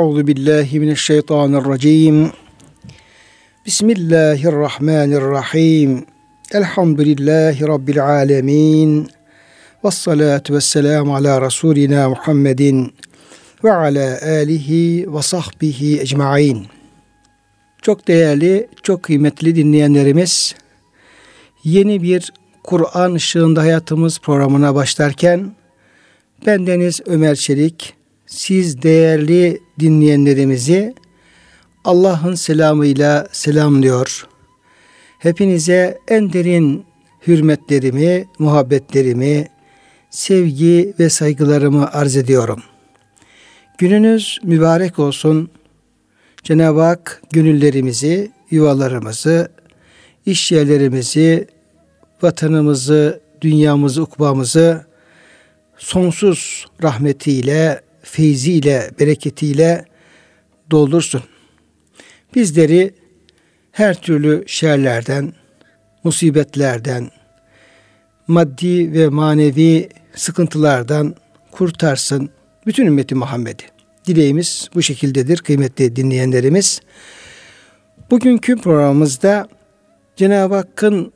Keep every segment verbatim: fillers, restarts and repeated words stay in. Euzu billahi mineşşeytanirracim. Bismillahirrahmanirrahim. Elhamdülillahi rabbil âlemin. Ves salatu vesselam ala resulina Muhammedin ve ala alihi ve sahbihi ecmaîn. Çok değerli, çok kıymetli dinleyenlerimiz, yeni bir Kur'an ışığında hayatımız programına başlarken bendeniz Ömer Çelik, siz değerli dinleyenlerimizi Allah'ın selamıyla selamlıyor. Hepinize en derin hürmetlerimi, muhabbetlerimi, sevgi ve saygılarımı arz ediyorum. Gününüz mübarek olsun. Cenab-ı Hak gönüllerimizi, yuvalarımızı, iş yerlerimizi, vatanımızı, dünyamızı, ukbamızı sonsuz rahmetiyle, feyziyle, bereketiyle doldursun. Bizleri her türlü şerlerden, musibetlerden, maddi ve manevi sıkıntılardan kurtarsın bütün ümmeti Muhammed'i. Dileğimiz bu şekildedir kıymetli dinleyenlerimiz. Bugünkü programımızda Cenab-ı Hakk'ın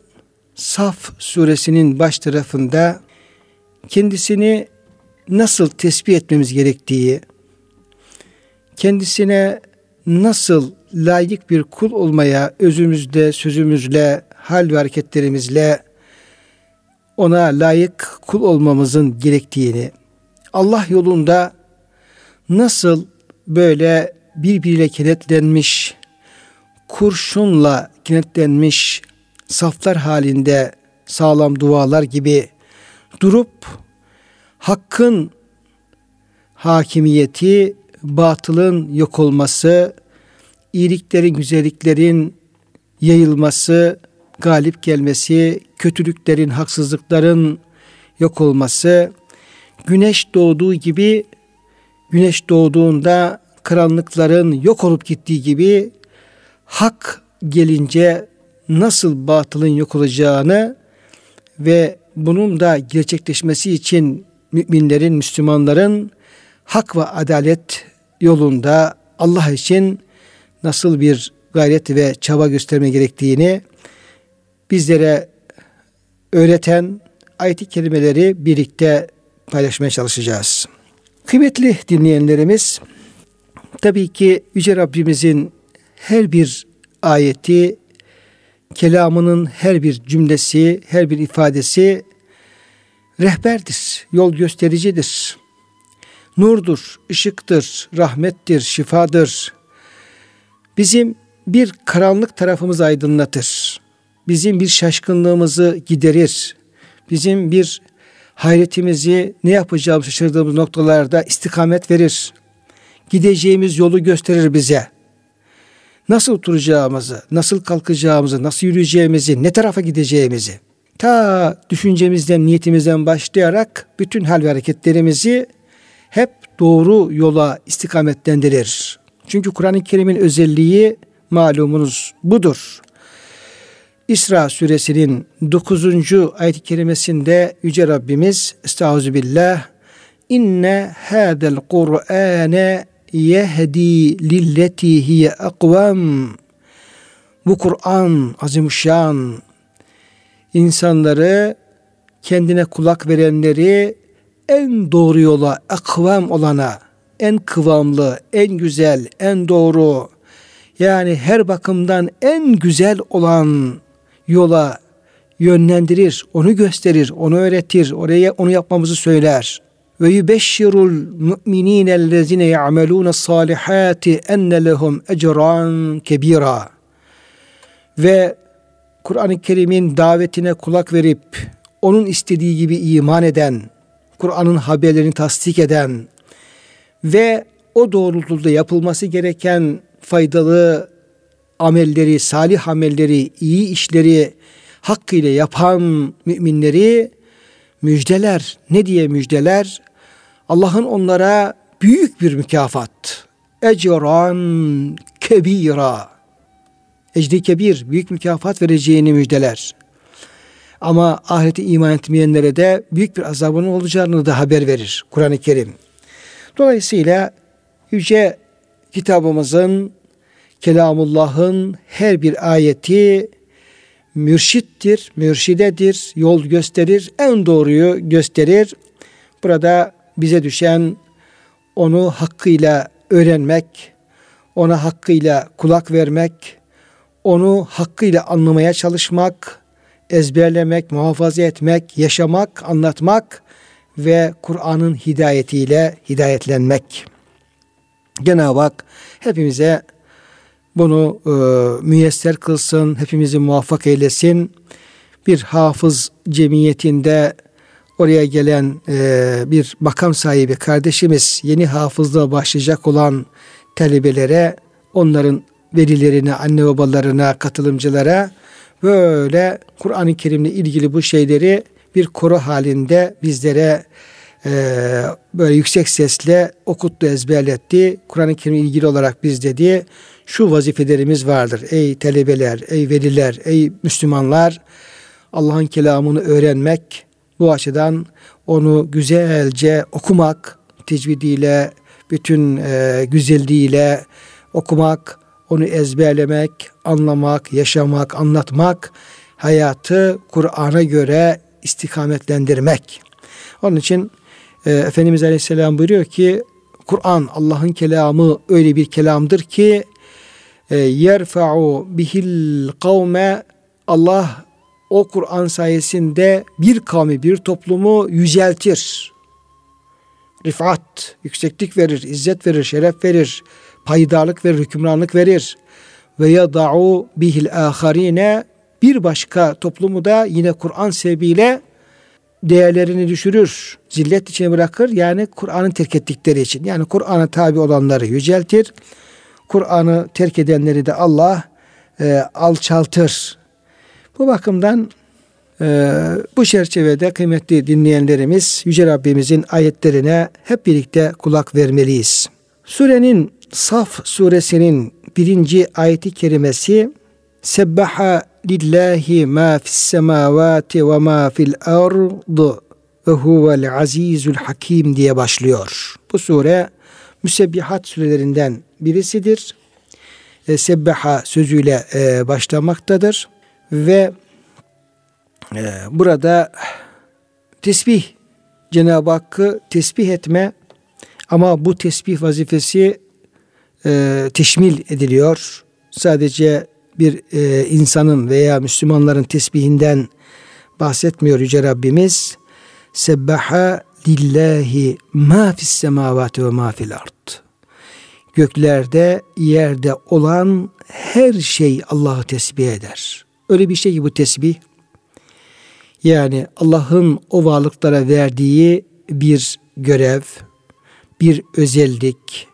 Saf Suresinin baş tarafında kendisini nasıl tesbih etmemiz gerektiği, kendisine nasıl layık bir kul olmaya özümüzde, sözümüzle, hal ve hareketlerimizle ona layık kul olmamızın gerektiğini, Allah yolunda nasıl böyle birbiriyle kenetlenmiş, kurşunla kenetlenmiş saflar halinde sağlam dualar gibi durup hakkın hakimiyeti, batılın yok olması, iyiliklerin, güzelliklerin yayılması, galip gelmesi, kötülüklerin, haksızlıkların yok olması, güneş doğduğu gibi, güneş doğduğunda karanlıkların yok olup gittiği gibi, hak gelince nasıl batılın yok olacağını ve bunun da gerçekleşmesi için müminlerin, Müslümanların hak ve adalet yolunda Allah için nasıl bir gayret ve çaba gösterme gerektiğini bizlere öğreten ayet-i kerimeleri birlikte paylaşmaya çalışacağız. Kıymetli dinleyenlerimiz, tabii ki Yüce Rabbimizin her bir ayeti, kelamının her bir cümlesi, her bir ifadesi rehberdir, yol göstericidir, nurdur, ışıktır, rahmettir, şifadır. Bizim bir karanlık tarafımızı aydınlatır, bizim bir şaşkınlığımızı giderir, bizim bir hayretimizi, ne yapacağımızı şaşırdığımız noktalarda istikamet verir, gideceğimiz yolu gösterir bize. Nasıl oturacağımızı, nasıl kalkacağımızı, nasıl yürüyeceğimizi, ne tarafa gideceğimizi, ta düşüncemizden, niyetimizden başlayarak bütün hal ve hareketlerimizi hep doğru yola istikametlendirir. Çünkü Kur'an-ı Kerim'in özelliği malumunuz budur. İsra Suresinin dokuzuncu ayet-i kerimesinde Yüce Rabbimiz Estağfirullah inne hadel Kur'ane yehdi lilleti hiye akvam. Bu Kur'an azimuşşan insanları, kendine kulak verenleri en doğru yola, akvam olana, en kıvamlı, en güzel, en doğru, yani her bakımdan en güzel olan yola yönlendirir, onu gösterir, onu öğretir, oraya onu yapmamızı söyler. Ve yübeşşirul mü'minînellezine ya'melûne s-salihâti enne lehum ecran kebîrâ. Ve Kur'an-ı Kerim'in davetine kulak verip onun istediği gibi iman eden, Kur'an'ın haberlerini tasdik eden ve o doğrultuda yapılması gereken faydalı amelleri, salih amelleri, iyi işleri hakkıyla yapan müminleri müjdeler. Ne diye müjdeler? Allah'ın onlara büyük bir mükafat. Ecran kebira. Ecri kebir, büyük mükafat vereceğini müjdeler. Ama ahirete iman etmeyenlere de büyük bir azabının olacağını da haber verir Kur'an-ı Kerim. Dolayısıyla Yüce kitabımızın, Kelamullah'ın her bir ayeti mürşittir, mürşidedir, yol gösterir, en doğruyu gösterir. Burada bize düşen onu hakkıyla öğrenmek, ona hakkıyla kulak vermek, onu hakkıyla anlamaya çalışmak, ezberlemek, muhafaza etmek, yaşamak, anlatmak ve Kur'an'ın hidayetiyle hidayetlenmek. Cenab-ı Hak hepimize bunu e, müyesser kılsın, hepimizi muvaffak eylesin. Bir hafız cemiyetinde oraya gelen e, bir makam sahibi kardeşimiz yeni hafızlığa başlayacak olan talebelere, onların velilerine, anne babalarına, katılımcılara böyle Kur'an-ı Kerim'le ilgili bu şeyleri bir koro halinde bizlere e, böyle yüksek sesle okuttu, ezberletti. Kur'an-ı Kerim'le ilgili olarak biz dedi, şu vazifelerimiz vardır. Ey talebeler, ey veliler, ey Müslümanlar, Allah'ın kelamını öğrenmek, bu açıdan onu güzelce okumak, tecvidiyle, bütün e, güzelliğiyle okumak, onu ezberlemek, anlamak, yaşamak, anlatmak, hayatı Kur'an'a göre istikametlendirmek. Onun için e, Efendimiz Aleyhisselam buyuruyor ki, Kur'an, Allah'ın kelamı öyle bir kelamdır ki, yerfa'u bihil kavme, Allah o Kur'an sayesinde bir kavmi, bir toplumu yüceltir. Rifat, yükseklik verir, izzet verir, şeref verir, paydarlık verir, hükümranlık verir. Ve yada'u bihil aharine, bir başka toplumu da yine Kur'an sebebiyle değerlerini düşürür, zillet içine bırakır. Yani Kur'an'ı terk ettikleri için, yani Kur'an'a tabi olanları yüceltir. Kur'an'ı terk edenleri de Allah e, alçaltır. Bu bakımdan e, bu çerçevede kıymetli dinleyenlerimiz, Yüce Rabbimizin ayetlerine hep birlikte kulak vermeliyiz. Surenin, Saf Suresinin birinci ayeti kerimesi, Sebbaha lillahi ma fis semavati ve ma fil ardı ve huvel azizul hakim diye başlıyor. Bu sure Müsebbihat surelerinden birisidir. E, Sebbaha sözüyle e, başlamaktadır. Ve e, burada tesbih, Cenab-ı Hakk'ı tesbih etme, ama bu tesbih vazifesi e, teşmil ediliyor. Sadece bir e, insanın veya Müslümanların tesbihinden bahsetmiyor Yüce Rabbimiz. Sebbaha lillahi ma fis semavati ve ma fil ard. Göklerde, yerde olan her şey Allah'ı tesbih eder. Öyle bir şey ki bu tesbih, yani Allah'ın o varlıklara verdiği bir görev, bir özellik,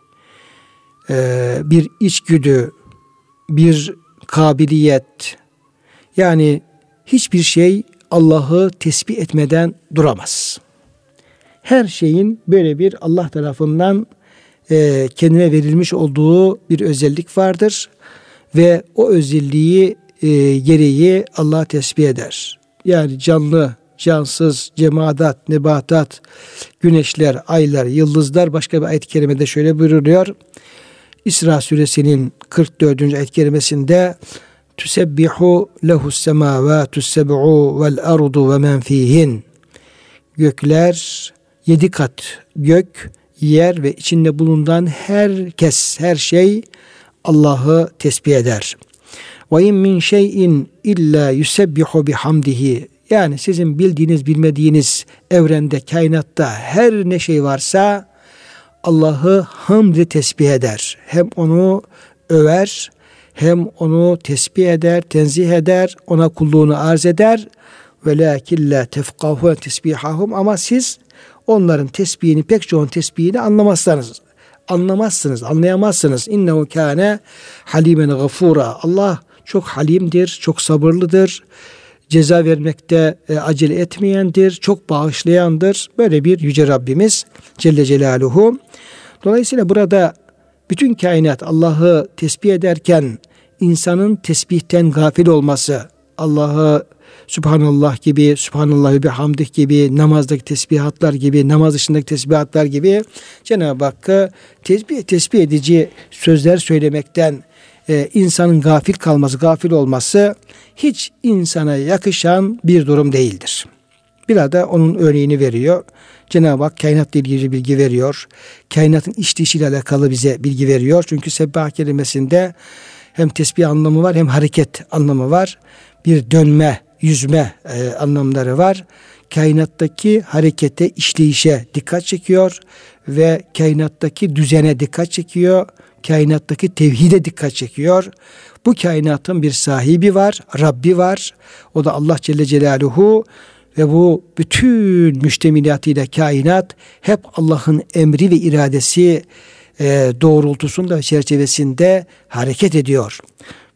bir içgüdü, bir kabiliyet. Yani hiçbir şey Allah'ı tesbih etmeden duramaz. Her şeyin böyle bir Allah tarafından e, kendine verilmiş olduğu bir özellik vardır. Ve o özelliği e, gereği Allah tesbih eder. Yani canlı, cansız, cemadat, nebatat, güneşler, aylar, yıldızlar. Başka bir ayet-i kerimede şöyle buyuruluyor. İsra Suresinin kırk dördüncü ayet-i kerimesinde Tüsebbihu lehus semavatu seb'u vel ardu ve men fihin. Gökler, yedi kat gök, yer ve içinde bulunan herkes, her şey Allah'ı tesbih eder. Ve in min şeyin illa yusebbihu bihamdihi. Yani sizin bildiğiniz, bilmediğiniz evrende, kainatta her ne şey varsa Allah'ı hamd-i tesbih eder. Hem onu över, hem onu tesbih eder, tenzih eder, ona kulluğunu arz eder. Velakin la tefkahûne tesbihahum. Ama siz onların tesbihini, pek çoğun tesbihini anlamazsanız, anlamazsınız, anlayamazsınız. İnnehu kâne halîmen gafûrâ. Allah çok halimdir, çok sabırlıdır. Ceza vermekte e, acele etmeyendir, çok bağışlayandır. Böyle bir Yüce Rabbimiz Celle Celaluhu. Dolayısıyla burada bütün kainat Allah'ı tesbih ederken insanın tesbihten gafil olması, Allah'ı Sübhanallah gibi, Sübhanallah ve bihamdih gibi, namazdaki tesbihatlar gibi, namaz dışındaki tesbihatlar gibi Cenab-ı Hakk'a tesbih, tesbih edici sözler söylemekten e, insanın gafil kalması, gafil olması hiç insana yakışan bir durum değildir. Burada onun örneğini veriyor. Cenab-ı Hak kainatla ilgili bilgi veriyor. Kainatın işleyişiyle alakalı bize bilgi veriyor. Çünkü sebbah kelimesinde hem tesbih anlamı var hem hareket anlamı var. Bir dönme, yüzme e, anlamları var. Kainattaki harekete, işleyişe dikkat çekiyor ve kainattaki düzene dikkat çekiyor. Kainattaki tevhide dikkat çekiyor. Bu kainatın bir sahibi var, Rabbi var. O da Allah Celle Celaluhu. Ve bu bütün müştemilatıyla kainat hep Allah'ın emri ve iradesi e, doğrultusunda ve çerçevesinde hareket ediyor.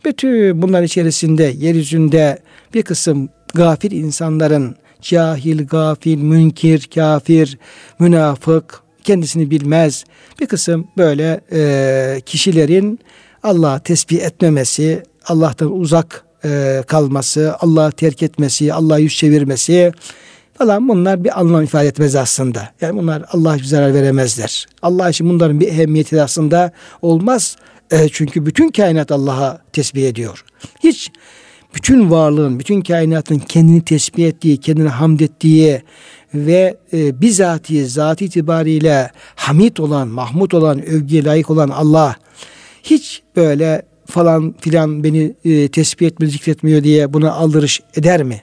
Bütün bunlar içerisinde yeryüzünde bir kısım gafil insanların, cahil, gafil, münkir, kafir, münafık, kendisini bilmez bir kısım böyle e, kişilerin Allah'ı tesbih etmemesi, Allah'tan uzak kalması, Allah'ı terk etmesi, Allah'a yüz çevirmesi falan bunlar bir anlam ifade etmez aslında. Yani bunlar Allah'a hiçbir zarar veremezler. Allah için bunların bir ehemmiyeti aslında olmaz. E, çünkü bütün kainat Allah'a tesbih ediyor. Hiç bütün varlığın, bütün kainatın kendini tesbih ettiği, kendini hamd ettiği ve e, bizatihi, zat itibariyle hamid olan, mahmud olan, övgüye layık olan Allah hiç böyle falan filan beni e, tesbih etmiyor, zikretmiyor diye buna aldırış eder mi?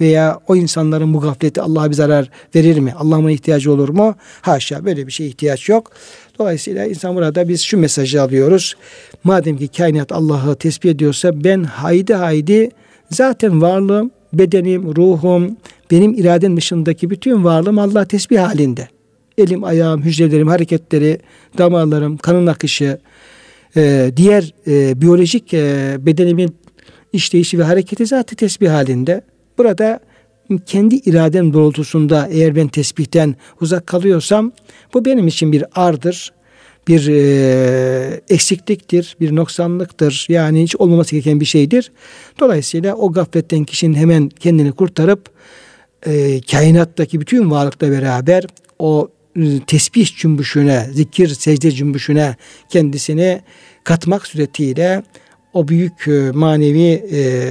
Veya o insanların bu gafleti Allah'a bir zarar verir mi? Allah'ın ihtiyacı olur mu? Haşa, böyle bir şeye ihtiyaç yok. Dolayısıyla insan burada biz şu mesajı alıyoruz. Madem ki kainat Allah'ı tesbih ediyorsa ben haydi haydi zaten varlığım, bedenim, ruhum, benim iradem dışındaki bütün varlığım Allah tesbih halinde. Elim, ayağım, hücrelerim, hareketleri, damarlarım, kanın akışı, Ee, diğer e, biyolojik e, bedenimin işleyişi ve hareketi zaten tesbih halinde. Burada kendi iradem doğrultusunda eğer ben tesbihten uzak kalıyorsam bu benim için bir ardır, bir e, eksikliktir, bir noksanlıktır. Yani hiç olmaması gereken bir şeydir. Dolayısıyla o gafletten kişinin hemen kendini kurtarıp e, kainattaki bütün varlıkla beraber o tesbih cümbüşüne, zikir, secde cümbüşüne kendisini katmak suretiyle o büyük manevi e,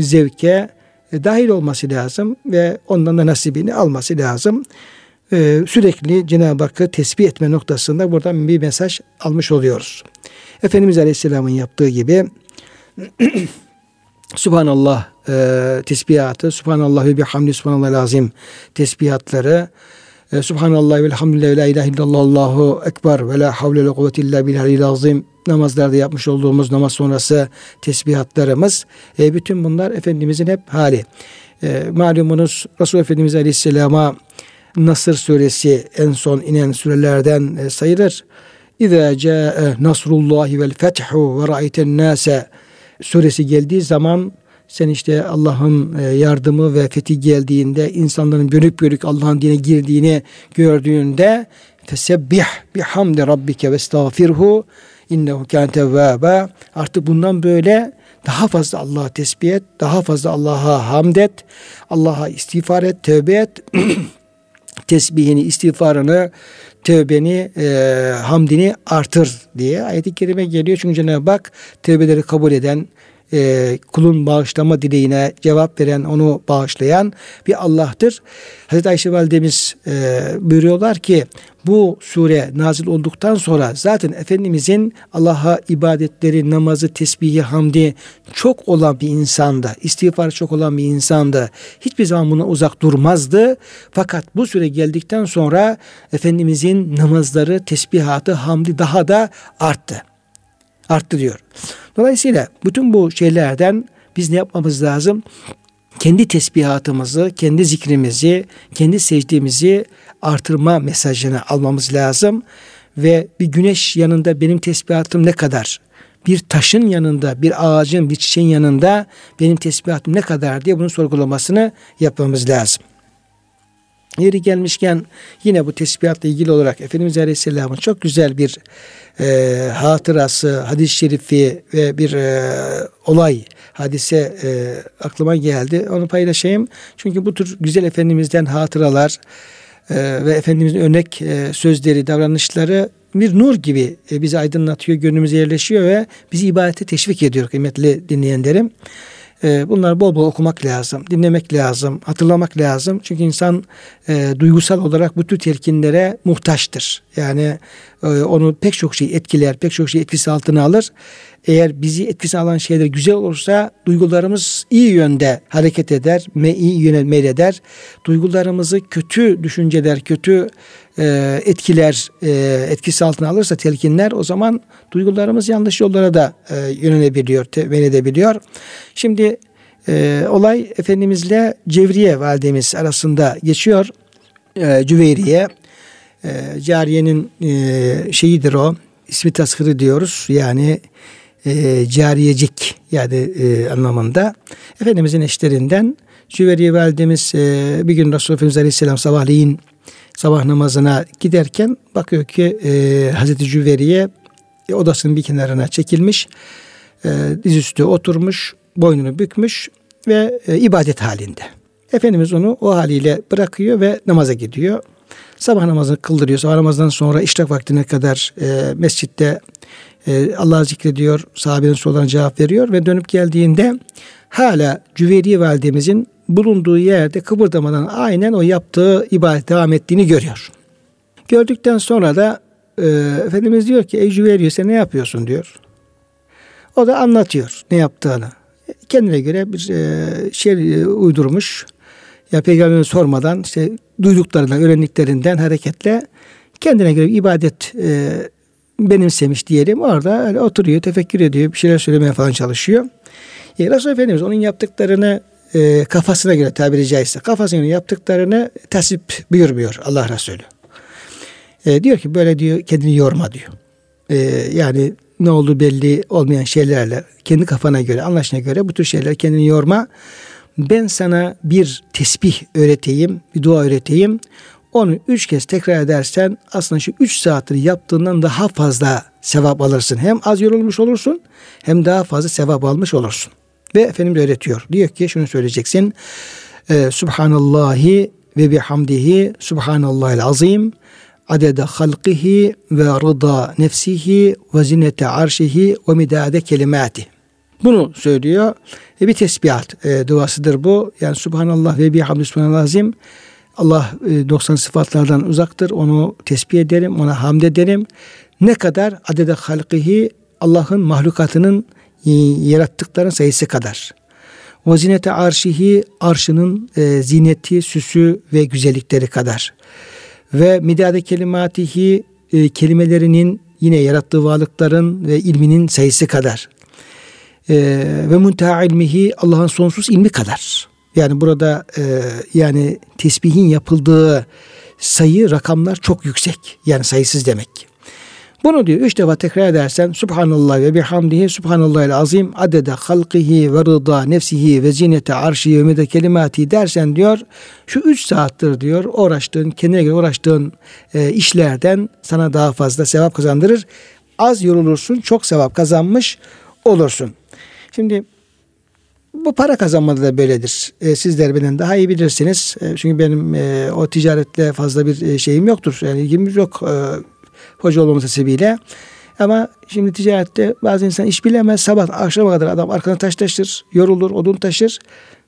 zevke dahil olması lazım ve ondan da nasibini alması lazım. E, sürekli Cenab-ı Hakk'ı tesbih etme noktasında buradan bir mesaj almış oluyoruz. Efendimiz Aleyhisselam'ın yaptığı gibi Subhanallah e, tesbihatı, Subhanallah ve bihamdi, Subhanallahil azim tesbihatları, Ee, Subhanallah ve elhamdülillah ve la ilahe illallah Allahu ekber ve la havle ve kuvvete illa billahil azim namazlarda yapmış olduğumuz namaz sonrası tesbihatlarımız e, bütün bunlar Efendimizin hep hali. E, malumunuz Resul Efendimiz Aleyhisselam'a Nasr Suresi en son inen sürelerden e, sayılır. İzâ câe nasrullahi vel fethu ve ra'ayten nâse suresi geldiği zaman sen işte Allah'ın yardımı ve fethi geldiğinde, insanların bölük bölük Allah'ın dine girdiğini gördüğünde fesebbih bihamdi rabbike ve estağfirhu innehu kâne tevvâbâ. Artık bundan böyle daha fazla Allah'a tesbih et, daha fazla Allah'a hamd et, Allah'a istiğfar et, tövbe et. Tesbihini, istiğfarını, tövbeni, e, hamdini artır diye ayet-i kerime geliyor. Çünkü Cenab-ı Hak tövbeleri kabul eden, E, kulun bağışlama dileğine cevap veren, onu bağışlayan bir Allah'tır. Hz. Ayşe validemiz e, buyuruyorlar ki bu sure nazil olduktan sonra zaten Efendimizin Allah'a ibadetleri, namazı, tesbihi, hamdi çok olan bir insandı. İstiğfarı çok olan bir insandı. Hiçbir zaman buna uzak durmazdı. Fakat bu süre geldikten sonra Efendimizin namazları, tesbihatı, hamdi daha da arttı. Arttı diyor. Dolayısıyla bütün bu şeylerden biz ne yapmamız lazım? Kendi tesbihatımızı, kendi zikrimizi, kendi secdemizi artırma mesajını almamız lazım. Ve bir güneş yanında benim tesbihatım ne kadar? Bir taşın yanında, bir ağacın, bir çiçeğin yanında benim tesbihatım ne kadar diye bunun sorgulamasını yapmamız lazım. Yeri gelmişken yine bu tesbihatla ilgili olarak Efendimiz Aleyhisselam'ın çok güzel bir e, hatırası, hadis-i şerifi ve bir e, olay, hadise e, aklıma geldi. Onu paylaşayım. Çünkü bu tür güzel Efendimiz'den hatıralar e, ve Efendimiz'in örnek e, sözleri, davranışları bir nur gibi e, bizi aydınlatıyor, gönlümüze yerleşiyor ve bizi ibadete teşvik ediyor kıymetli dinleyenlerim. Bunları bol bol okumak lazım, dinlemek lazım, hatırlamak lazım. Çünkü insan e, duygusal olarak bu tür telkinlere muhtaçtır. Yani e, onu pek çok şey etkiler, pek çok şey etkisi altına alır. Eğer bizi etkisi alan şeyler güzel olursa duygularımız iyi yönde hareket eder, iyi yöne meyleder. Duygularımızı kötü düşünceler, kötü e, etkiler e, etkisi altına alırsa telkinler, o zaman duygularımız yanlış yollara da e, yönelebiliyor, meyledebiliyor. Şimdi e, olay Efendimizle Cüveyriye validemiz arasında geçiyor. E, Cüveyriye, e, cariyenin e, şeyidir o, ismi tasgırı diyoruz yani. E, cariyecik yani e, anlamında Efendimizin eşlerinden Cüveyriye validemiz e, bir gün Resulullah Efendimiz Aleyhisselam sabahleyin sabah namazına giderken bakıyor ki e, Hazreti Cüveyriye e, odasının bir kenarına çekilmiş, e, dizüstü oturmuş, boynunu bükmüş ve e, ibadet halinde. Efendimiz onu o haliyle bırakıyor ve namaza gidiyor. Sabah namazını kıldırıyor. Sabah namazdan sonra işrak vaktine kadar e, mescitte e, Allah'ı zikrediyor. Sahabenin sorularına cevap veriyor ve dönüp geldiğinde hala Cüveyriye validemizin bulunduğu yerde kıpırdamadan aynen o yaptığı ibadet devam ettiğini görüyor. Gördükten sonra da e, Efendimiz diyor ki, ey Cüveyriye, sen ne yapıyorsun diyor. O da anlatıyor ne yaptığını. Kendine göre bir e, şey uydurmuş. Ya peygamberine sormadan işte duyduklarından, öğrendiklerinden hareketle kendine göre bir ibadet e, benimsemiş diyelim. Orada öyle oturuyor, tefekkür ediyor, bir şeyler söylemeye falan çalışıyor. E, Resulullah Efendimiz onun yaptıklarını e, kafasına göre, tabiri caizse kafasına göre yaptıklarını tasvip buyurmuyor Allah Resulü. E, diyor ki böyle diyor, kendini yorma diyor. E, yani ne olduğu belli olmayan şeylerle, kendi kafana göre, anlaşına göre bu tür şeyler, kendini yorma. Ben sana bir tesbih öğreteyim, bir dua öğreteyim. Onu üç kez tekrar edersen aslında şu üç saatini yaptığından daha fazla sevap alırsın. Hem az yorulmuş olursun, hem daha fazla sevap almış olursun. Ve Efendimiz öğretiyor. Diyor ki şunu söyleyeceksin. Subhanallahi ve bihamdihi, subhanallahil azim, adede halkihi ve rıda nefsihi ve zinete arşihi ve midade kelimatihi. Bunu söylüyor. E bir tesbihat e, duasıdır bu. Yani Subhanallah ve bihamdü Subhanallah azim. Allah e, doksan sıfatlardan uzaktır. Onu tesbih ederim, ona hamd ederim. Ne kadar? Adede halkihi, Allah'ın mahlukatının e, yarattıklarının sayısı kadar. Ve zinete arşihi, arşının e, zineti, süsü ve güzellikleri kadar. Ve midade kelimatihi, e, kelimelerinin, yine yarattığı varlıkların ve ilminin sayısı kadar. Ee, ve munteha ilmihi, Allah'ın sonsuz ilmi kadar. Yani burada e, yani tesbihin yapıldığı sayı, rakamlar çok yüksek. Yani sayısız demek. Bunu diyor üç defa tekrar edersen Subhanallah ve bihamdihi, Subhanallahil azim, adede halkihi ve rıda nefsihi ve zinete arşihi ve mede kelimati dersen diyor şu üç saattir diyor uğraştığın, kendine göre uğraştığın e, işlerden sana daha fazla sevap kazandırır. Az yorulursun, çok sevap kazanmış olursun. Şimdi bu para kazanmada da böyledir. E, sizler benden daha iyi bilirsiniz. E, çünkü benim e, o ticaretle fazla bir e, şeyim yoktur. Yani ilgimiz yok e, hoca olmaması sebebiyle. Ama şimdi ticarette bazı insan iş bilemez. Sabah akşama kadar adam arkana taş taşır, yorulur, odun taşır.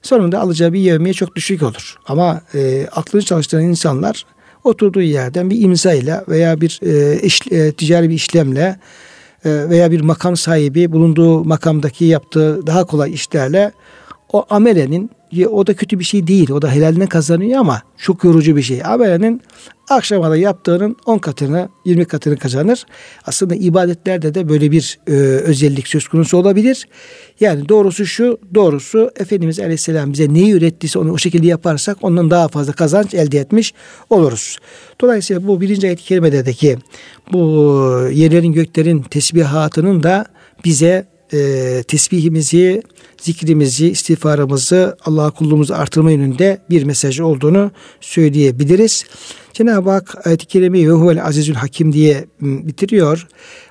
Sonunda alacağı bir yevmiye çok düşük olur. Ama e, aklını çalıştıran insanlar oturduğu yerden bir imzayla veya bir e, iş, e, ticari bir işlemle veya bir makam sahibi bulunduğu makamdaki yaptığı daha kolay işlerle o amelenin, o da kötü bir şey değil, o da helaline kazanıyor ama çok yorucu bir şey. Amelenin akşama da yaptığının on katını, yirmi katını kazanır. Aslında ibadetlerde de böyle bir e, özellik söz konusu olabilir. Yani doğrusu şu, doğrusu Efendimiz Aleyhisselam bize neyi ürettiyse onu o şekilde yaparsak ondan daha fazla kazanç elde etmiş oluruz. Dolayısıyla bu birinci ayet-i kerimedeki bu yerlerin göklerin tesbihatının da bize e, tesbihimizi, zikrimizi, istiğfarımızı, Allah'a kulluğumuzu artırma yönünde bir mesaj olduğunu söyleyebiliriz. Cenab-ı Hak ayet-i kerimeyi ve huvel azizül hakim diye bitiriyor.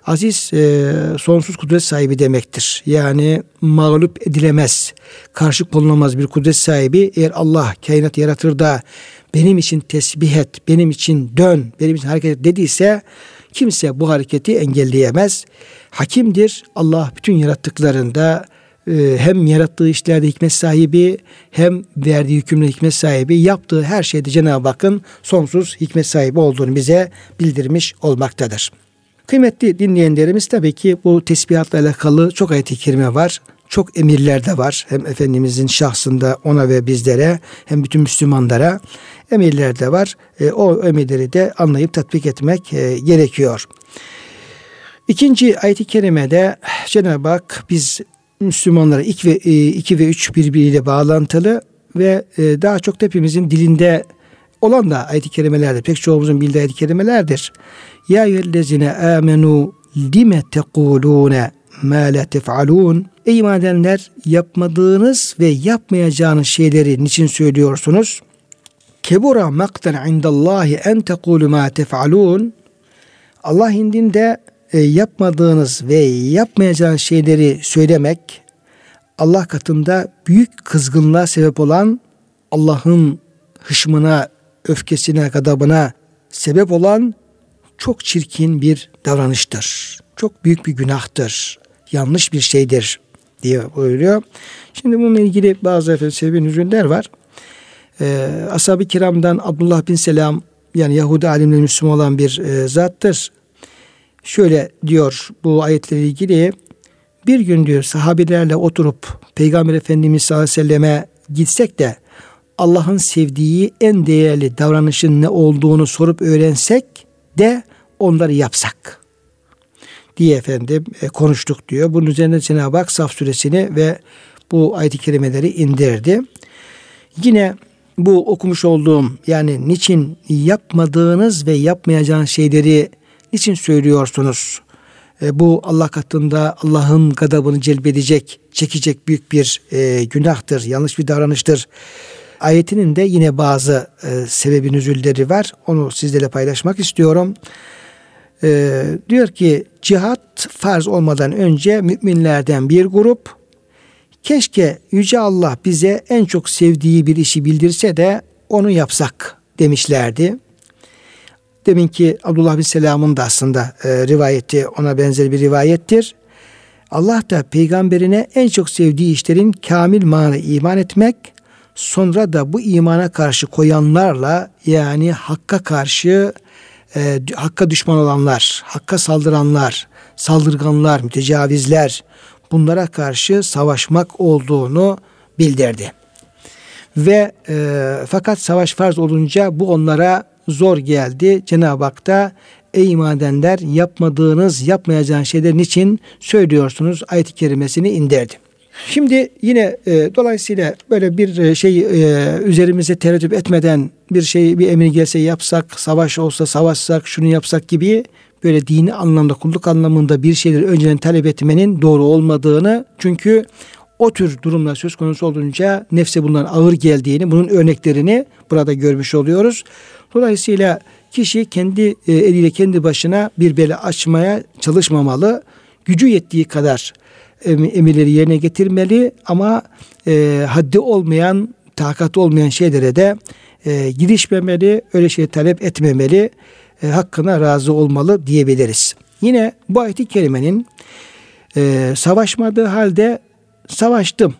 Aziz e, sonsuz kudret sahibi demektir. Yani mağlup edilemez, karşı konulamaz bir kudret sahibi. Eğer Allah kainat yaratır da benim için tesbih et, benim için dön, benim için hareket et dediyse kimse bu hareketi engelleyemez. Hakimdir. Allah bütün yarattıklarında hem yarattığı işlerde hikmet sahibi, hem verdiği hükümle hikmet sahibi, yaptığı her şeyde Cenab-ı Hakk'ın sonsuz hikmet sahibi olduğunu bize bildirmiş olmaktadır. Kıymetli dinleyenlerimiz, tabii ki bu tesbihatla alakalı çok ayet-i kerime var. Çok emirler de var. Hem Efendimizin şahsında ona ve bizlere, hem bütün Müslümanlara emirler de var. O emirleri de anlayıp tatbik etmek gerekiyor. İkinci ayet-i kerimede Cenab-ı Hak biz Müslümanlara iki ve üç birbiriyle bağlantılı ve daha çok hepimizin dilinde olan da ayet-i kerimelerdir. Pek çoğumuzun bildiği ayet-i kerimelerdir. Ya eyyühellezine amenu lime tekulune ma la tef'alun. Ey iman edenler, yapmadığınız ve yapmayacağınız şeyleri niçin söylüyorsunuz? Kebura maktan indallahi en tekulu ma tef'alun. Allah indinde yapmadığınız ve yapmayacağınız şeyleri söylemek, Allah katında büyük kızgınlığa sebep olan, Allah'ın hışmına, öfkesine, gadabına sebep olan çok çirkin bir davranıştır. Çok büyük bir günahtır. Yanlış bir şeydir diye buyuruyor. Şimdi bununla ilgili bazı felsefi nüzüller var. Ee, Ashab-ı Kiram'dan Abdullah bin Selam, yani Yahudi alimleri Müslüman olan bir e, zattır. Şöyle diyor bu ayetlerle ilgili. Bir gün diyor sahabelerle oturup Peygamber Efendimiz sallallahu aleyhi ve selleme gitsek de Allah'ın sevdiği en değerli davranışın ne olduğunu sorup öğrensek de onları yapsak diye efendim e, konuştuk diyor. Bunun üzerine Cenab-ı Hak Saf Suresini ve bu ayet-i kerimeleri indirdi. Yine bu okumuş olduğum, yani niçin yapmadığınız ve yapmayacağınız şeyleri niçin söylüyorsunuz? E, bu Allah katında Allah'ın gadabını celbedecek, çekecek büyük bir e, günahtır, yanlış bir davranıştır. Ayetinin de yine bazı e, sebebi nüzülleri var. Onu sizlerle paylaşmak istiyorum. E, diyor ki cihat farz olmadan önce müminlerden bir grup, keşke Yüce Allah bize en çok sevdiği bir işi bildirse de onu yapsak demişlerdi. Deminki Abdullah bin Selam'ın da aslında e, rivayeti ona benzer bir rivayettir. Allah da peygamberine en çok sevdiği işlerin kamil manada iman etmek, sonra da bu imana karşı koyanlarla, yani hakka karşı e, hakka düşman olanlar, hakka saldıranlar, saldırganlar, mütecavizler, bunlara karşı savaşmak olduğunu bildirdi. Ve e, fakat savaş farz olunca bu onlara zor geldi. Cenab-ı Hak da ey iman edenler, yapmadığınız, yapmayacağınız şeyler niçin söylüyorsunuz ayet-i kerimesini indirdi. Şimdi yine e, dolayısıyla böyle bir şey e, üzerimize tereddüt etmeden bir şey, bir emir gelse yapsak, savaş olsa savaşsak, şunu yapsak gibi böyle dini anlamda, kulluk anlamında bir şeyleri önceden talep etmenin doğru olmadığını, çünkü o tür durumlar söz konusu olunca nefse bunların ağır geldiğini, bunun örneklerini burada görmüş oluyoruz. Dolayısıyla kişi kendi eliyle kendi başına bir bela açmaya çalışmamalı. Gücü yettiği kadar emirleri yerine getirmeli ama e, haddi olmayan, takati olmayan şeylere de e, girişmemeli, öyle şey talep etmemeli, e, hakkına razı olmalı diyebiliriz. Yine bu ayet-i kerimenin e, savaşmadığı halde savaştım,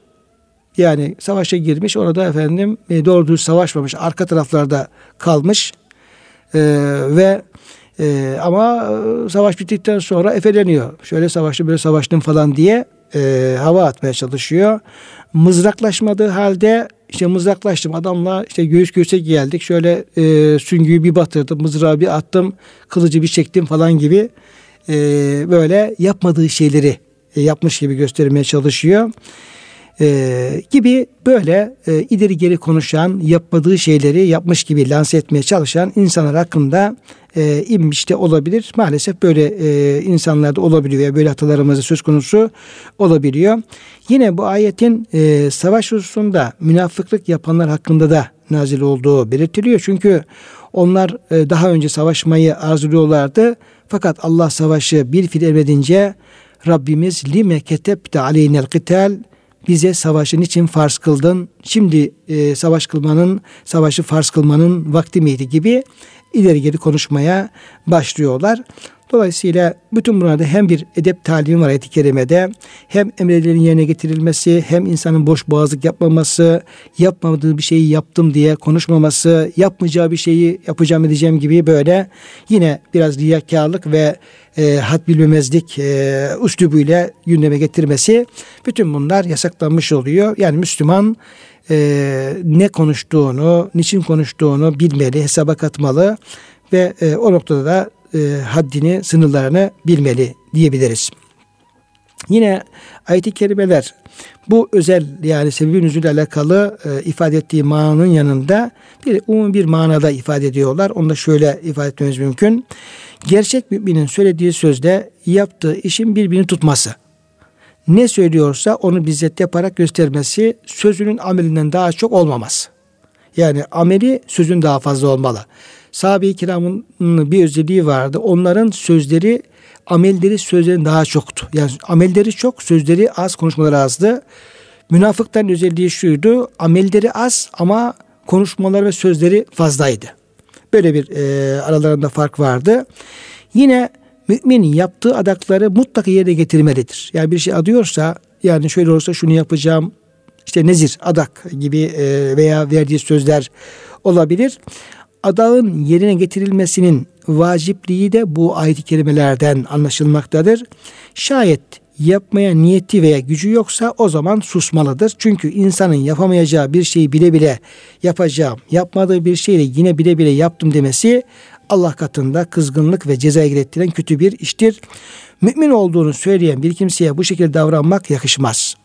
yani savaşa girmiş, orada efendim e, doğru düz savaşmamış, arka taraflarda kalmış e, ve Ee, ama savaş bittikten sonra efeleniyor. Şöyle savaştım, böyle savaştım falan diye e, hava atmaya çalışıyor. Mızraklaşmadığı halde işte mızraklaştım adamla, işte göğüs göğüse geldik. Şöyle e, süngüyü bir batırdım, mızrağı bir attım, kılıcı bir çektim falan gibi e, böyle yapmadığı şeyleri e, yapmış gibi göstermeye çalışıyor. e, gibi böyle e, ileri geri konuşan, yapmadığı şeyleri yapmış gibi lanse etmeye çalışan insanlar hakkında e, inmiş de olabilir. Maalesef böyle e, insanlarda olabiliyor veya böyle hatalarımızda söz konusu olabiliyor. Yine bu ayetin e, savaş hususunda münafıklık yapanlar hakkında da nazil olduğu belirtiliyor. Çünkü onlar e, daha önce savaşmayı arzuluyorlardı. Fakat Allah savaşı bir fil emredince Rabbimiz lime ketebte aleynel kitel, bize savaşın için farz kıldın, şimdi e, savaş kılmanın savaşı farz kılmanın vakti miydi gibi ileri geri konuşmaya başlıyorlar. Dolayısıyla bütün bunlarda hem bir edep talimi var ayet-i kerimede, hem emirlerin yerine getirilmesi, hem insanın boşboğazlık yapmaması, yapmadığı bir şeyi yaptım diye konuşmaması, yapmayacağı bir şeyi yapacağım edeceğim gibi böyle yine biraz riyakarlık ve e, had bilmemezlik e, üslubuyla gündeme getirmesi, bütün bunlar yasaklanmış oluyor. Yani Müslüman e, ne konuştuğunu, niçin konuştuğunu bilmeli, hesaba katmalı ve e, o noktada da E, haddini, sınırlarını bilmeli diyebiliriz. Yine ayet-i kerimeler bu özel, yani sebebi nüzulüyle alakalı e, ifade ettiği mananın yanında bir umum bir manada ifade ediyorlar. Onu da şöyle ifade etmemiz mümkün. Gerçek müminin söylediği sözde yaptığı işin birbirini tutması. Ne söylüyorsa onu bizzat yaparak göstermesi, sözünün amelinden daha çok olmaması. Yani ameli sözün daha fazla olmalı. Sahabe-i kiramın bir özelliği vardı. Onların sözleri, amelleri sözlerin daha çoktu. Yani amelleri çok, sözleri az, konuşmaları azdı. Münafıkların özelliği şuydu. Amelleri az ama konuşmaları ve sözleri fazlaydı. Böyle bir e, aralarında fark vardı. Yine mümin yaptığı adakları mutlaka yerine getirmelidir. Yani bir şey adıyorsa, yani şöyle olursa şunu yapacağım. İşte nezir, adak gibi e, veya verdiği sözler olabilir. Adağın yerine getirilmesinin vacipliği de bu ayet-i kerimelerden anlaşılmaktadır. Şayet yapmaya niyeti veya gücü yoksa o zaman susmalıdır. Çünkü insanın yapamayacağı bir şeyi bile bile yapacağım, yapmadığı bir şeyi yine bile bile yaptım demesi Allah katında kızgınlık ve cezaya gerektiren kötü bir iştir. Mümin olduğunu söyleyen bir kimseye bu şekilde davranmak yakışmaz.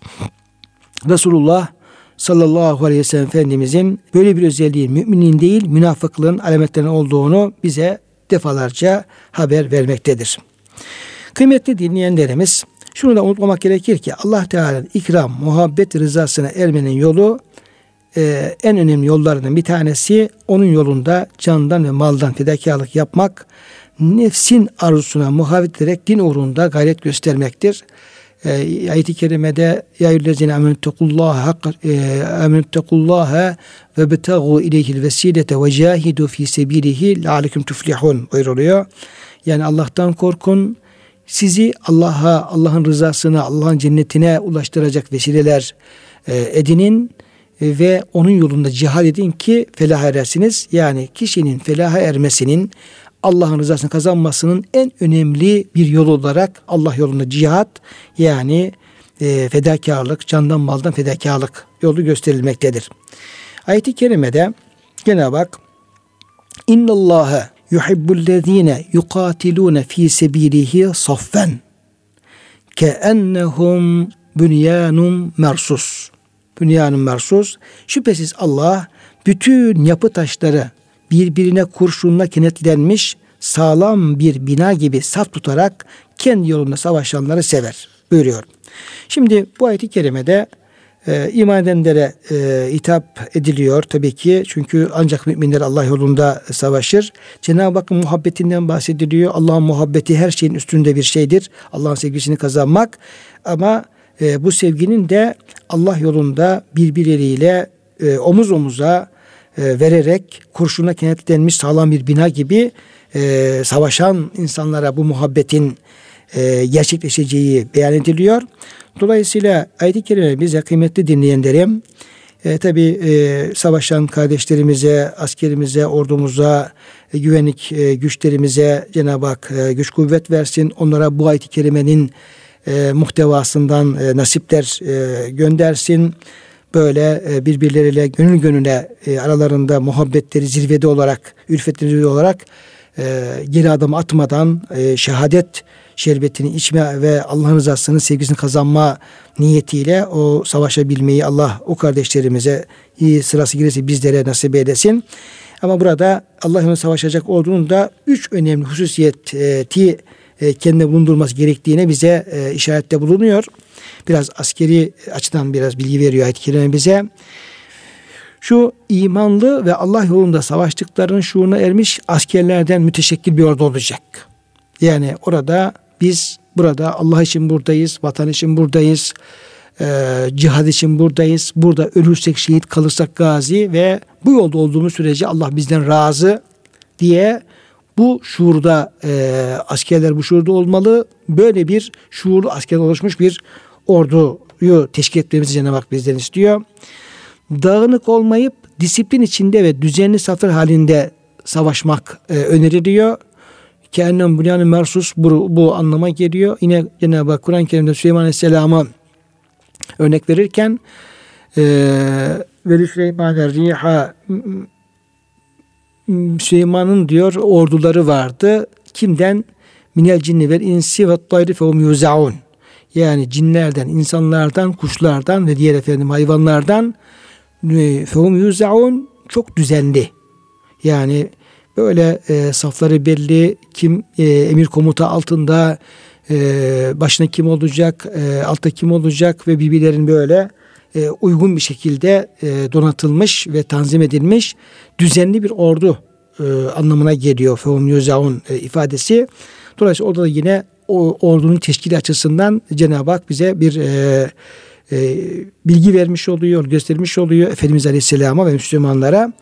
Resulullah sallallahu aleyhi ve sellem Efendimizin böyle bir özelliğin müminin değil münafıklığın alametlerinin olduğunu bize defalarca haber vermektedir. Kıymetli dinleyenlerimiz, şunu da unutmamak gerekir ki Allah Teala'nın ikram, muhabbet, rızasına ermenin yolu e, en önemli yollarından bir tanesi onun yolunda candan ve maldan fedakarlık yapmak, nefsin arzusuna muhalefet ederek din uğrunda gayret göstermektir. E, ayet-i kerimede ya yüllezine amenüttekullâhe ve betâgû ileyhil vesîlete ve cahidû fî sebîlihi lealeküm tuflihûn buyuruluyor. Yani Allah'tan korkun, sizi Allah'a, Allah'ın rızasına, Allah'ın cennetine ulaştıracak vesileler e, edinin ve onun yolunda cihad edin ki felaha erersiniz. Yani kişinin felaha ermesinin, Allah'ın rızasını kazanmasının en önemli bir yolu olarak Allah yolunda cihat, yani e, fedakarlık, candan maldan fedakarlık yolu gösterilmektedir. Ayet-i kerimede Cenab-ı Hak اِنَّ اللّٰهَ يُحِبُّ الَّذ۪ينَ يُقَاتِلُونَ ف۪ي سَب۪يلِهِ صَفًّا كَأَنَّهُمْ بُنْيَانٌ مَرْسُسٌ Bünyanun mersus. Şüphesiz Allah bütün yapı taşları birbirine kurşunla kenetlenmiş sağlam bir bina gibi saf tutarak kendi yolunda savaşanları sever buyuruyor. Şimdi bu ayet-i kerimede e, iman edenlere e, hitap ediliyor tabii ki. Çünkü ancak müminler Allah yolunda savaşır. Cenab-ı Hakk'ın muhabbetinden bahsediliyor. Allah'ın muhabbeti her şeyin üstünde bir şeydir. Allah'ın sevgisini kazanmak, ama e, bu sevginin de Allah yolunda birbirleriyle e, omuz omuza vererek kurşuna kenetlenmiş sağlam bir bina gibi e, savaşan insanlara bu muhabbetin e, gerçekleşeceği beyan ediliyor. Dolayısıyla ayet-i kerime bize, kıymetli dinleyenlerim, e, tabii e, savaşan kardeşlerimize, askerimize, ordumuza, e, güvenlik e, güçlerimize Cenab-ı Hak e, güç kuvvet versin. Onlara bu ayet-i kerimenin e, muhtevasından e, nasipler e, göndersin. Böyle birbirleriyle gönül gönüle aralarında muhabbetleri zirvede olarak, ülfetleri olarak e, geri adım atmadan e, şehadet şerbetini içme ve Allah'ın rızasını, sevgisini kazanma niyetiyle o savaşabilmeyi Allah o kardeşlerimize iyi sırası girerse bizlere nasip eylesin. Ama burada Allah'ın savaşacak olduğunun da üç önemli hususiyeti kendine bulundurması gerektiğine bize işarette bulunuyor. Biraz askeri açıdan biraz bilgi veriyor ayet-i kerime bize. Şu imanlı ve Allah yolunda savaştıklarının şuuruna ermiş askerlerden müteşekkil bir ordu olacak. Yani orada biz burada Allah için buradayız, vatan için buradayız, cihad için buradayız. Burada ölürsek şehit, kalırsak gazi ve bu yolda olduğumuz sürece Allah bizden razı diye bu şuurda e, askerler bu şuurda olmalı. Böyle bir şuurlu asker oluşmuş bir orduyu teşkil etmemizi Cenab-ı Hak bizden istiyor. Dağınık olmayıp disiplin içinde ve düzenli saflar halinde savaşmak e, öneriliyor. Ke'ennem bunyanun mersus bu, bu anlama geliyor. Yine Cenab-ı Hak Kur'an-ı Kerim'de Süleyman Aleyhisselam'a örnek verirken ve Süleyman'a riha Süleyman'ın diyor orduları vardı. Kimden? Minel cinni vel insi ve tayri fehum yuzaun. Yani cinlerden, insanlardan, kuşlardan ve diğer efendim hayvanlardan fehum yuzaun çok düzenli. Yani böyle e, safları belli, kim e, emir komuta altında e, başına kim olacak, e, altta kim olacak ve birbirlerin böyle e, uygun bir şekilde e, donatılmış ve tanzim edilmiş düzenli bir ordu e, anlamına geliyor fehum yuzaun e, ifadesi. Dolayısıyla orada da yine o ordunun teşkili açısından Cenab-ı Hak bize bir e, e, bilgi vermiş oluyor, göstermiş oluyor Efendimiz Aleyhisselam'a ve Müslümanlara.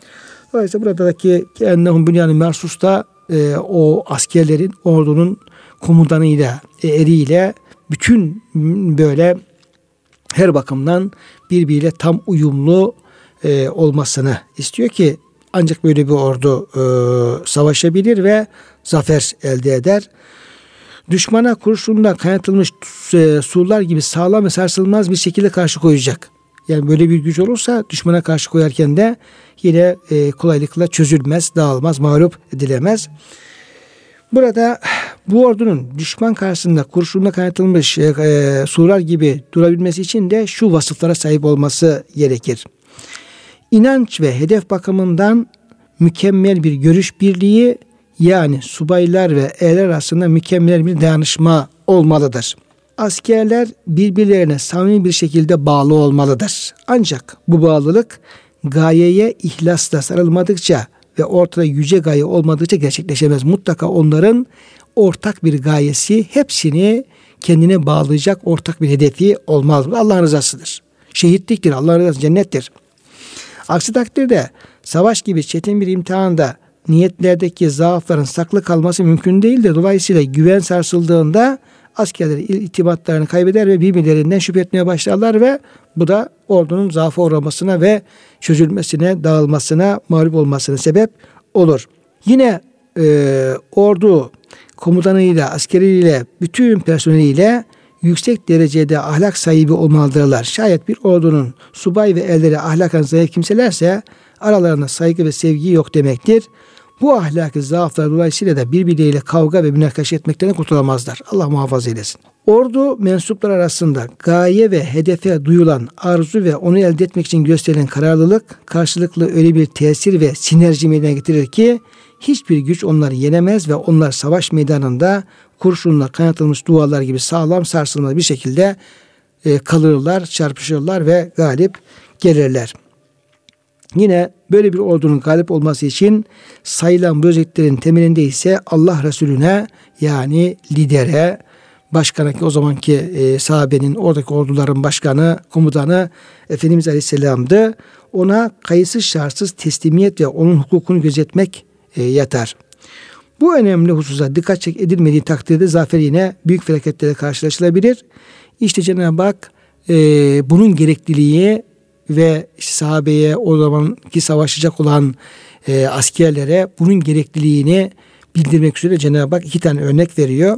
Dolayısıyla buradaki Ennehum Bünyan'ın Mersus'ta e, o askerlerin, ordunun komutanıyla, eriyle bütün böyle her bakımdan birbiriyle tam uyumlu e, olmasını istiyor ki ancak böyle bir ordu e, savaşabilir ve zafer elde eder. Düşmana kurşunla kaynatılmış e, sular gibi sağlam ve sarsılmaz bir şekilde karşı koyacak. Yani böyle bir güç olursa düşmana karşı koyarken de yine e, kolaylıkla çözülmez, dağılmaz, mağlup edilemez. Burada bu ordunun düşman karşısında kurşunla kaynatılmış e, e, sular gibi durabilmesi için de şu vasıflara sahip olması gerekir. İnanç ve hedef bakımından mükemmel bir görüş birliği, yani subaylar ve erler arasında mükemmel bir dayanışma olmalıdır. Askerler birbirlerine samimi bir şekilde bağlı olmalıdır. Ancak bu bağlılık gayeye ihlasla sarılmadıkça ve ortada yüce gaye olmadıkça gerçekleşemez. Mutlaka onların ortak bir gayesi, hepsini kendine bağlayacak ortak bir hedefi olmaz. Allah'ın rızasıdır. Şehitliktir, Allah'ın rızası cennettir. Aksi takdirde savaş gibi çetin bir imtihanda niyetlerdeki zaafların saklı kalması mümkün değildir. Dolayısıyla güven sarsıldığında askerler irtibatlarını kaybeder ve birbirlerinden şüphe etmeye başlarlar ve bu da ordunun zaafa uğramasına ve çözülmesine, dağılmasına, mağlup olmasına sebep olur. Yine e, ordu komutanıyla, askeriyle, bütün personeliyle yüksek derecede ahlak sahibi olmalıdırlar. Şayet bir ordunun subay ve erleri ahlaken zayıf kimselerse aralarında saygı ve sevgi yok demektir. Bu ahlaki zaaflar dolayısıyla da birbirleriyle kavga ve münakaşa etmekten kurtulamazlar. Allah muhafaza eylesin. Ordu mensupları arasında gaye ve hedefe duyulan arzu ve onu elde etmek için gösterilen kararlılık karşılıklı öyle bir tesir ve sinerji meydana getirir ki hiçbir güç onları yenemez ve onlar savaş meydanında kurşunla kaynatılmış duvarlar gibi sağlam, sarsılmaz bir şekilde kalırlar, çarpışırlar ve galip gelirler. Yine böyle bir ordunun galip olması için sayılan bu özelliklerin temelinde ise Allah Resulüne, yani lidere, başkana ki o zamanki e, sahabenin, oradaki orduların başkanı, komutanı Efendimiz Aleyhisselam'dı. Ona kayıtsız şartsız teslimiyet ve onun hukukunu gözetmek e, yatar. Bu önemli hususa dikkat edilmediği takdirde zafer yine büyük felaketlere karşılaşılabilir. İşte Cenab-ı Hak e, bunun gerekliliği ve sahabeye, o zamanki savaşacak olan e, askerlere bunun gerekliliğini bildirmek üzere Cenab-ı Hak iki tane örnek veriyor.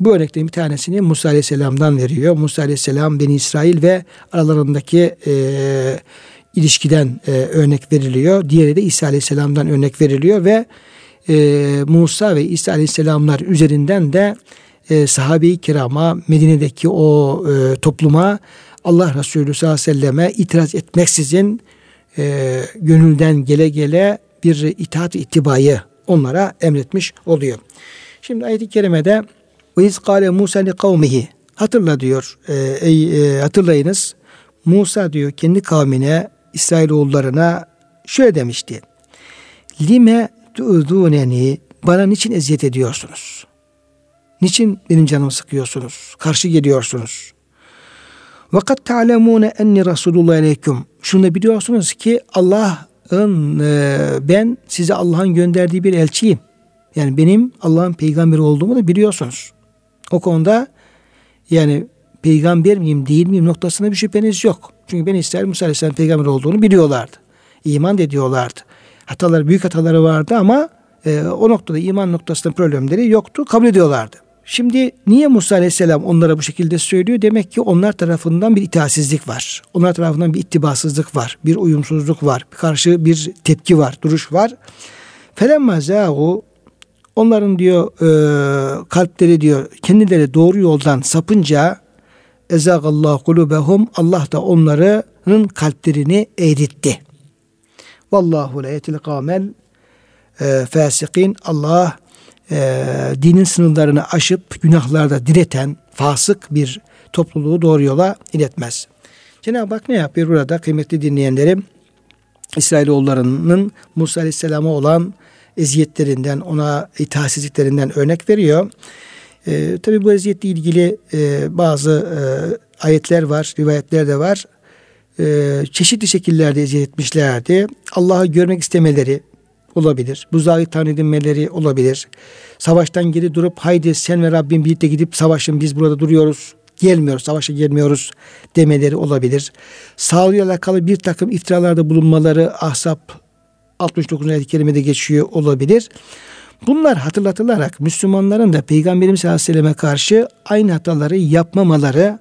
Bu örneklerin bir tanesini Musa Aleyhisselam'dan veriyor. Musa Aleyhisselam, Beni İsrail ve aralarındaki e, ilişkiden e, örnek veriliyor. Diğeri de İsa Aleyhisselam'dan örnek veriliyor ve e, Musa ve İsa Aleyhisselamlar üzerinden de e, sahabe-i kirama, Medine'deki o e, topluma Allah Resulü sallallahu aleyhi ve selleme itiraz etmeksizin e, gönülden gele gele bir itaat-i itibayı onlara emretmiş oluyor. Şimdi ayet-i kerimede وَاِذْ قَالَ مُوسَى لِقَوْمِهِ hatırla diyor, e, e, hatırlayınız. Musa diyor kendi kavmine, İsrailoğullarına şöyle demişti. Lime tu'dûneni, bana niçin eziyet ediyorsunuz? Niçin benim canımı sıkıyorsunuz? Karşı geliyorsunuz. Ve kad ta'lemûne enni Resulullah aleyküm. Şunu da biliyorsunuz ki Allah'ın, e, ben size Allah'ın gönderdiği bir elçiyim. Yani benim Allah'ın peygamberi olduğumu da biliyorsunuz. O konuda yani peygamber miyim değil miyim noktasında bir şüpheniz yok. Çünkü Beni İsrail Musa Aleyhisselam peygamber olduğunu biliyorlardı. İman ediyorlardı. Hataları, büyük hataları vardı ama e, o noktada iman noktasında problemleri yoktu. Kabul ediyorlardı. Şimdi niye Musa Aleyhisselam onlara bu şekilde söylüyor? Demek ki onlar tarafından bir itaatsizlik var. Onlar tarafından bir ittibasızlık var. Bir uyumsuzluk var. Karşı bir tepki var. Duruş var. Felemma zâhu, onların diyor e, kalpleri diyor kendileri doğru yoldan sapınca ezagallahu kulubehum, Allah da onların kalplerini eğritti. Vallahu la yetil kâmel fâsikin, Allah e, dinin sınırlarını aşıp günahlarda direten fasık bir topluluğu doğru yola iletmez. Cenab-ı Hak ne yapıyor burada kıymetli dinleyenlerim? İsrailoğullarının Musa Aleyhisselam'a olan eziyetlerinden, ona itaatsizliklerinden örnek veriyor. Ee, tabii bu eziyetle ilgili e, bazı e, ayetler var, rivayetler de var. E, çeşitli şekillerde eziyet etmişlerdi. Allah'ı görmek istemeleri olabilir. Buzağı tan edinmeleri olabilir. Savaştan geri durup haydi sen ve Rabbin birlikte gidip savaşın, biz burada duruyoruz, gelmiyoruz, savaşa gelmiyoruz demeleri olabilir. Sağlığıyla alakalı bir takım iftiralarda bulunmaları, Ahzab altmış dokuzuncu ayet-i kerimede geçiyor olabilir. Bunlar hatırlatılarak Müslümanların da Peygamberimiz Aleyhisselam'a karşı aynı hataları yapmamaları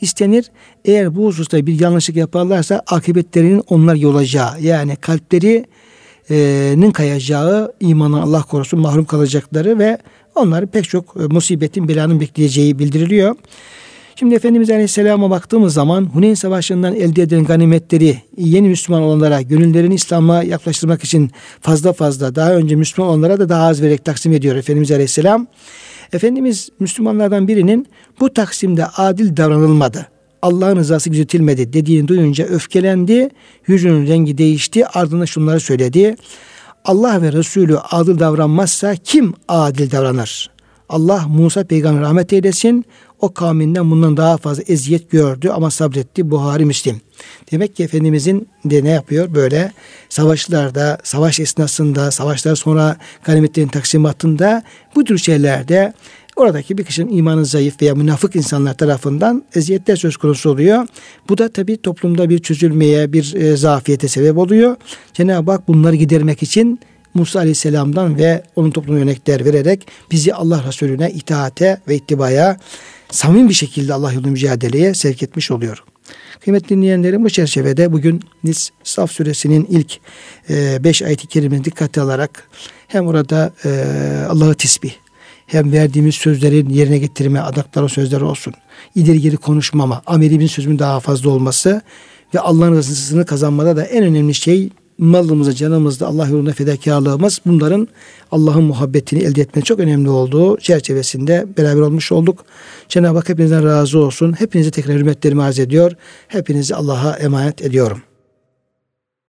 istenir. Eğer bu hususta bir yanlışlık yaparlarsa akıbetlerinin onlar olacağı, yani kalplerinin kayacağı, imana Allah korusun mahrum kalacakları ve onları pek çok musibetin, belanın bekleyeceği bildiriliyor. Şimdi Efendimiz Aleyhisselam'a baktığımız zaman Huneyn Savaşı'ndan elde edilen ganimetleri yeni Müslüman olanlara, gönüllerini İslam'a yaklaştırmak için fazla fazla, daha önce Müslüman olanlara da daha az vererek taksim ediyor Efendimiz Aleyhisselam. Efendimiz Müslümanlardan birinin bu taksimde adil davranılmadı, Allah'ın rızası gözetilmedi dediğini duyunca öfkelendi, yüzünün rengi değişti, ardından şunları söyledi. Allah ve Resulü adil davranmazsa kim adil davranır? Allah Musa peygamber rahmet eylesin, o kavminden bundan daha fazla eziyet gördü ama sabretti. Buhari, Müslim. Demek ki Efendimizin de ne yapıyor? Böyle savaşlarda, savaş esnasında, savaşlar sonra ganimetlerin taksimatında bu tür şeylerde oradaki bir kişinin imanı zayıf veya münafık insanlar tarafından eziyetler söz konusu oluyor. Bu da tabii toplumda bir çözülmeye, bir e, zafiyete sebep oluyor. Cenab-ı Hak bunları gidermek için Musa Aleyhisselam'dan ve onun toplumuna örnekler vererek bizi Allah Resulüne itaate ve ittibaya, samimi bir şekilde Allah yolunda mücadeleye sevk etmiş oluyor. Kıymetli dinleyenlerim, bu çerçevede bugün biz Saf Suresinin ilk beş ayet-i kerimini dikkate alarak hem orada e, Allah'ı tesbih, hem verdiğimiz sözlerin yerine getirme, adakları sözleri olsun, ileri geri konuşmama, amelimin sözünün daha fazla olması ve Allah'ın rızasını kazanmada da en önemli şey malımızda, canımızda Allah yolunda fedakarlığımız, bunların Allah'ın muhabbetini elde etmenin çok önemli olduğu çerçevesinde beraber olmuş olduk. Cenab-ı Hak hepinizden razı olsun. Hepinize tekrar hürmetlerimi arz ediyor. Hepinizi Allah'a emanet ediyorum.